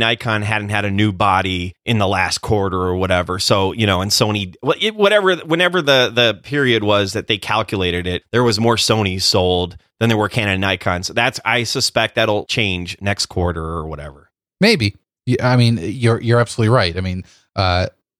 Nikon hadn't had a new body in the last quarter or whatever. So and Sony, whenever the period was that they calculated it, there was more Sonys sold than there were Canon and Nikons. So I suspect that'll change next quarter or whatever. Maybe. I mean, you're absolutely right. I mean,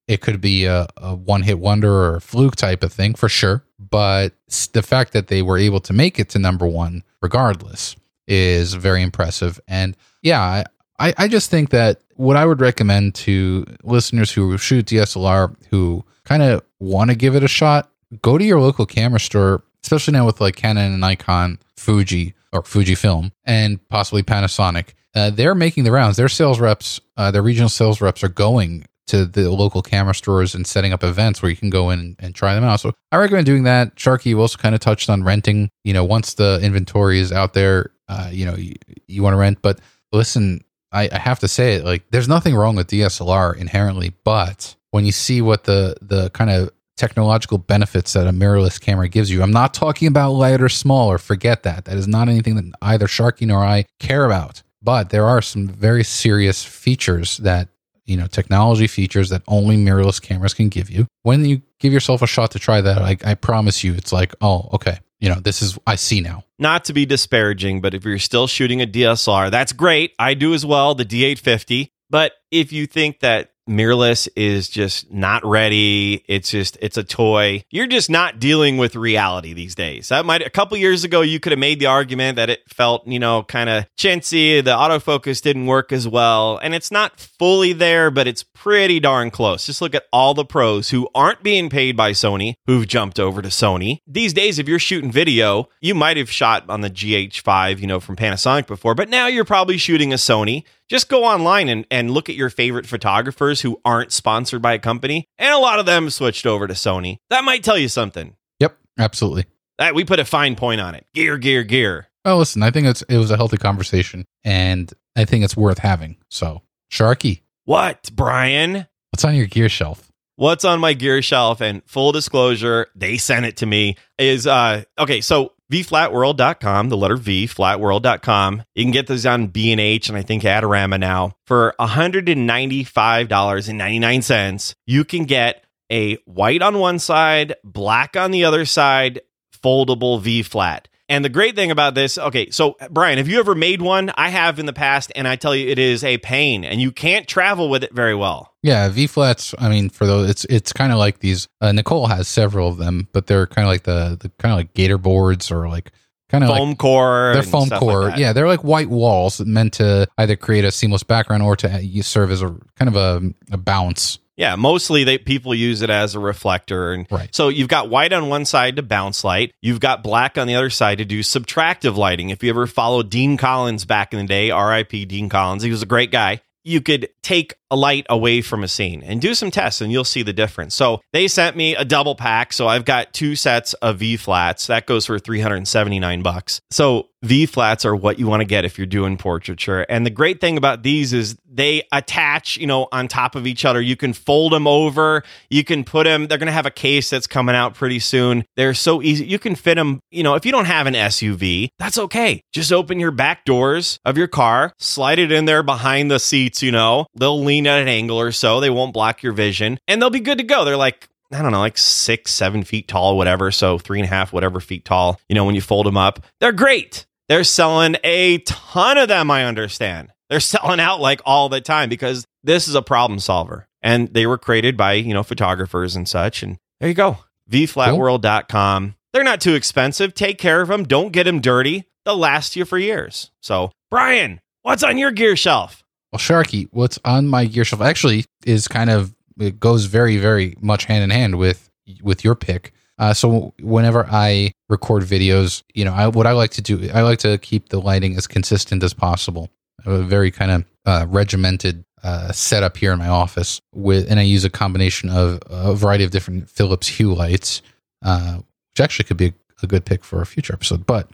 it could be a one-hit wonder or a fluke type of thing for sure, but the fact that they were able to make it to number one regardless is very impressive. And yeah, I just think that what I would recommend to listeners who shoot DSLR, who kind of want to give it a shot, go to your local camera store, especially now with like Canon and Nikon, Fuji or Fujifilm, and possibly Panasonic. They're making the rounds. Their sales reps, their regional sales reps are going to the local camera stores and setting up events where you can go in and try them out. So I recommend doing that. Sharky, you also kind of touched on renting. You know, once the inventory is out there, you want to rent. But listen, I have to say it, like, there's nothing wrong with DSLR inherently, but when you see what the kind of technological benefits that a mirrorless camera gives you. I'm not talking about light or small, or forget that. That is not anything that either Sharky nor I care about. But there are some very serious features that, you know, technology features that only mirrorless cameras can give you. When you give yourself a shot to try that, I promise you, it's like, oh, okay. You know, this is, I see now. Not to be disparaging, but if you're still shooting a DSLR, that's great. I do as well, the D850. But if you think that mirrorless is just not ready, it's a toy, you're just not dealing with reality these days. That might, a couple years ago, you could have made the argument that it felt, you know, kind of chintzy, the autofocus didn't work as well, and it's not fully there, but it's pretty darn close. Just look at all the pros who aren't being paid by Sony, who've jumped over to Sony. These days, if you're shooting video, you might have shot on the GH5, you know, from Panasonic before, but now you're probably shooting a Sony. Just go online and look at your favorite photographers who aren't sponsored by a company. And a lot of them switched over to Sony. That might tell you something. Yep, absolutely. That, we put a fine point on it. Gear. Well, listen, I think it was a healthy conversation, and I think it's worth having. So, Sharky. What, Brian? What's on your gear shelf? What's on my gear shelf, and full disclosure, they sent it to me, is, okay, so... Vflatworld.com, the letter V, Vflatworld.com. You can get those on B&H and I think Adorama now. For $195.99, you can get a white on one side, black on the other side, foldable V-Flat. And the great thing about this, okay, so Brian, have you ever made one? I have in the past, and I tell you, it is a pain, and you can't travel with it very well. Yeah, V-Flats, I mean, for those, it's kind of like these, Nicole has several of them, but they're kind of like the kind of like gator boards, or like kind of foam core. They're foam core. Like, yeah, they're like white walls meant to either create a seamless background or to serve as a kind of a bounce. Yeah, mostly people use it as a reflector. And right. So you've got white on one side to bounce light. You've got black on the other side to do subtractive lighting. If you ever followed Dean Collins back in the day, RIP Dean Collins, he was a great guy. You could take a light away from a scene and do some tests and you'll see the difference. So they sent me a double pack. So I've got two sets of V-Flats. That goes for $379. So V-Flats are what you want to get if you're doing portraiture. And the great thing about these is they attach, you know, on top of each other. You can fold them over. You can put them. They're going to have a case that's coming out pretty soon. They're so easy. You can fit them. You know, if you don't have an SUV, that's okay. Just open your back doors of your car, slide it in there behind the seats, you know, they'll lean at an angle or so. They won't block your vision and they'll be good to go. They're like, I don't know, like 6-7 feet tall, whatever. So 3.5, whatever feet tall, you know, when you fold them up, they're great. They're selling a ton of them. I understand. They're selling out like all the time because this is a problem solver and they were created by, you know, photographers and such. And there you go. Vflatworld.com. They're not too expensive. Take care of them. Don't get them dirty. They'll last you for years. So Brian, what's on your gear shelf? Well, Sharky, what's on my gear shelf actually is kind of, it goes very, very much hand in hand with your pick. So whenever I record videos, you know, what I like to do, I like to keep the lighting as consistent as possible. I have a very kind of regimented setup here in my office, and I use a combination of a variety of different Philips Hue lights, which actually could be a good pick for a future episode. But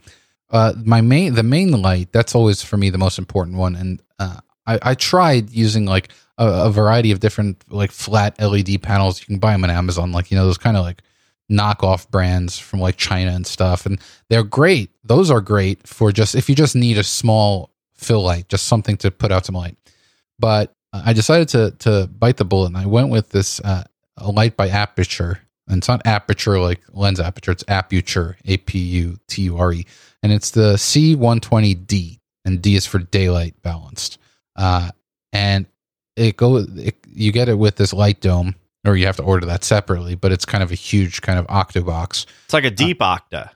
the main light, that's always for me the most important one, and I tried using like a variety of different like flat LED panels. You can buy them on Amazon, like, you know, those kind of like knockoff brands from like China and stuff. And they're great. Those are great for just, if you just need a small fill light, just something to put out some light. But I decided to bite the bullet and I went with this a light by Aputure. And it's not Aputure like lens aperture. It's Aputure, A-P-U-T-U-R-E. And it's the C120D, and D is for daylight balanced. And you get it with this light dome or you have to order that separately, but it's kind of a huge kind of octo box. It's like a deep octa.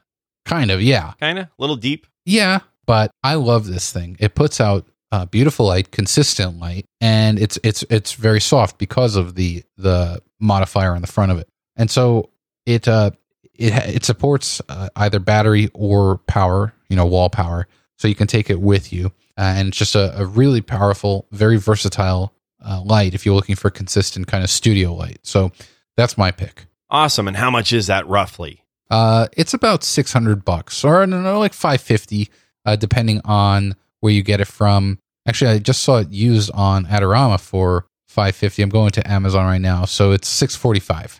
Kind of, yeah. Kind of? A little deep? Yeah, but I love this thing. It puts out beautiful light, consistent light, and it's very soft because of the modifier on the front of it. And so it supports either battery or power, you know, wall power, so you can take it with you. And it's just a really powerful, very versatile light if you're looking for consistent kind of studio light. So that's my pick. Awesome. And how much is that roughly? It's about $600 or I don't know, like $550, depending on where you get it from. Actually, I just saw it used on Adorama for $550. I'm going to Amazon right now. So it's $645.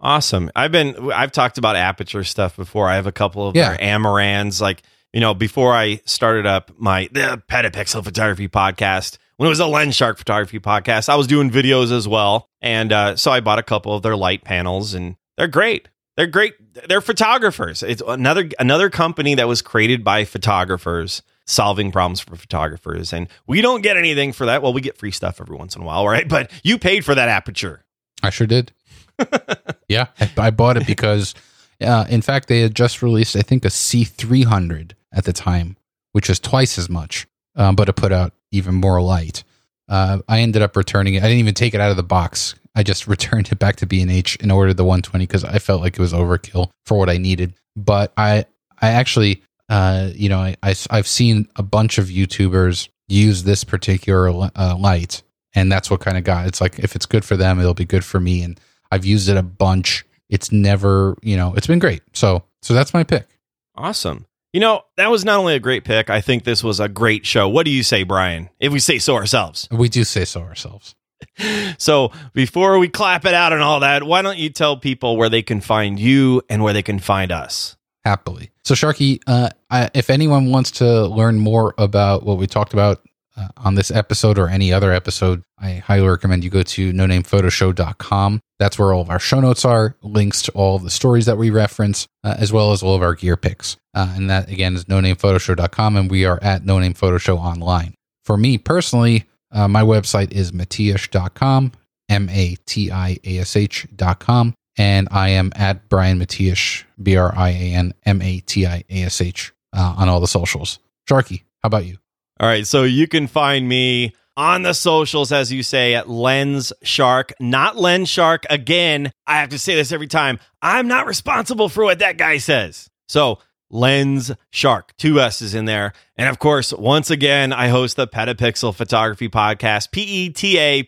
Awesome. I've talked about Aputure stuff before. I have a couple of their Amarans. Like, you know, before I started up the Petapixel Photography Podcast, when it was a Lens Shark Photography Podcast, I was doing videos as well. And so I bought a couple of their light panels, and they're great. They're great. They're photographers. It's another company that was created by photographers, solving problems for photographers. And we don't get anything for that. Well, we get free stuff every once in a while, right? But you paid for that Aputure. I sure did. Yeah, I bought it because, in fact, they had just released, I think, a C300 at the time, which was twice as much, but it put out even more light. I ended up returning it. I didn't even take it out of the box. I just returned it back to B&H and ordered the 120 because I felt like it was overkill for what I needed. But I actually, I've seen a bunch of YouTubers use this particular light, and that's what kind of got. It's like, if it's good for them, it'll be good for me. And I've used it a bunch. It's never, it's been great. So that's my pick. Awesome. You know, that was not only a great pick, I think this was a great show. What do you say, Brian? If we say so ourselves. We do say so ourselves. So before we clap it out and all that, why don't you tell people where they can find you and where they can find us? Happily. So Sharky, if anyone wants to learn more about what we talked about on this episode or any other episode, I highly recommend you go to nonamephotoshop.com. That's where all of our show notes are, links to all of the stories that we reference, as well as all of our gear picks. And that, again, is nonamephotoshop.com, and we are at nonamephotoshop online. For me personally, my website is matiash.com, matiash.com, and I am at Brian Matiash, Brian Matiash, on all the socials. Sharky, how about you? All right, so you can find me on the socials, as you say, at Lens Shark, not Lens Shark. Again, I have to say this every time. I'm not responsible for what that guy says. So Lens Shark, two S's in there. And of course, once again, I host the Petapixel Photography Podcast,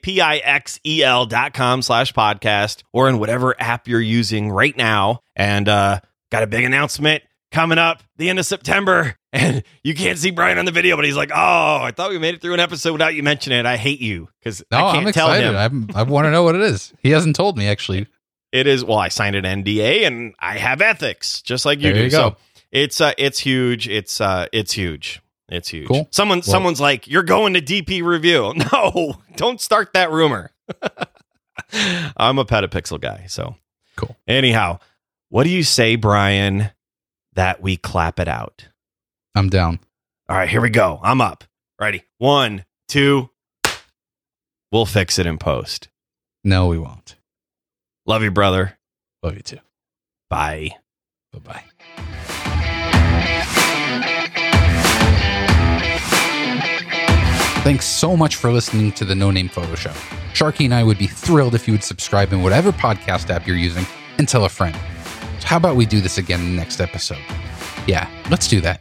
PETAPIXEL.com/podcast, or in whatever app you're using right now. And got a big announcement coming up the end of September. And you can't see Brian on the video, but he's like, oh, I thought we made it through an episode without you mentioning it. I hate you because I can't tell him. I want to know what it is. He hasn't told me, actually. It is. Well, I signed an NDA and I have ethics just like you do. You go. So it's huge. It's huge. It's huge. Cool. Someone's like, you're going to DP review. No, don't start that rumor. I'm a Petapixel guy. So cool. Anyhow, what do you say, Brian, that we clap it out? I'm down. All right, here we go. I'm up. Ready? 1, 2. We'll fix it in post. No, we won't. Love you, brother. Love you too. Bye. Bye-bye. Thanks so much for listening to the No Name Photo Show. Sharky and I would be thrilled if you would subscribe in whatever podcast app you're using and tell a friend. So how about we do this again in the next episode? Yeah, let's do that.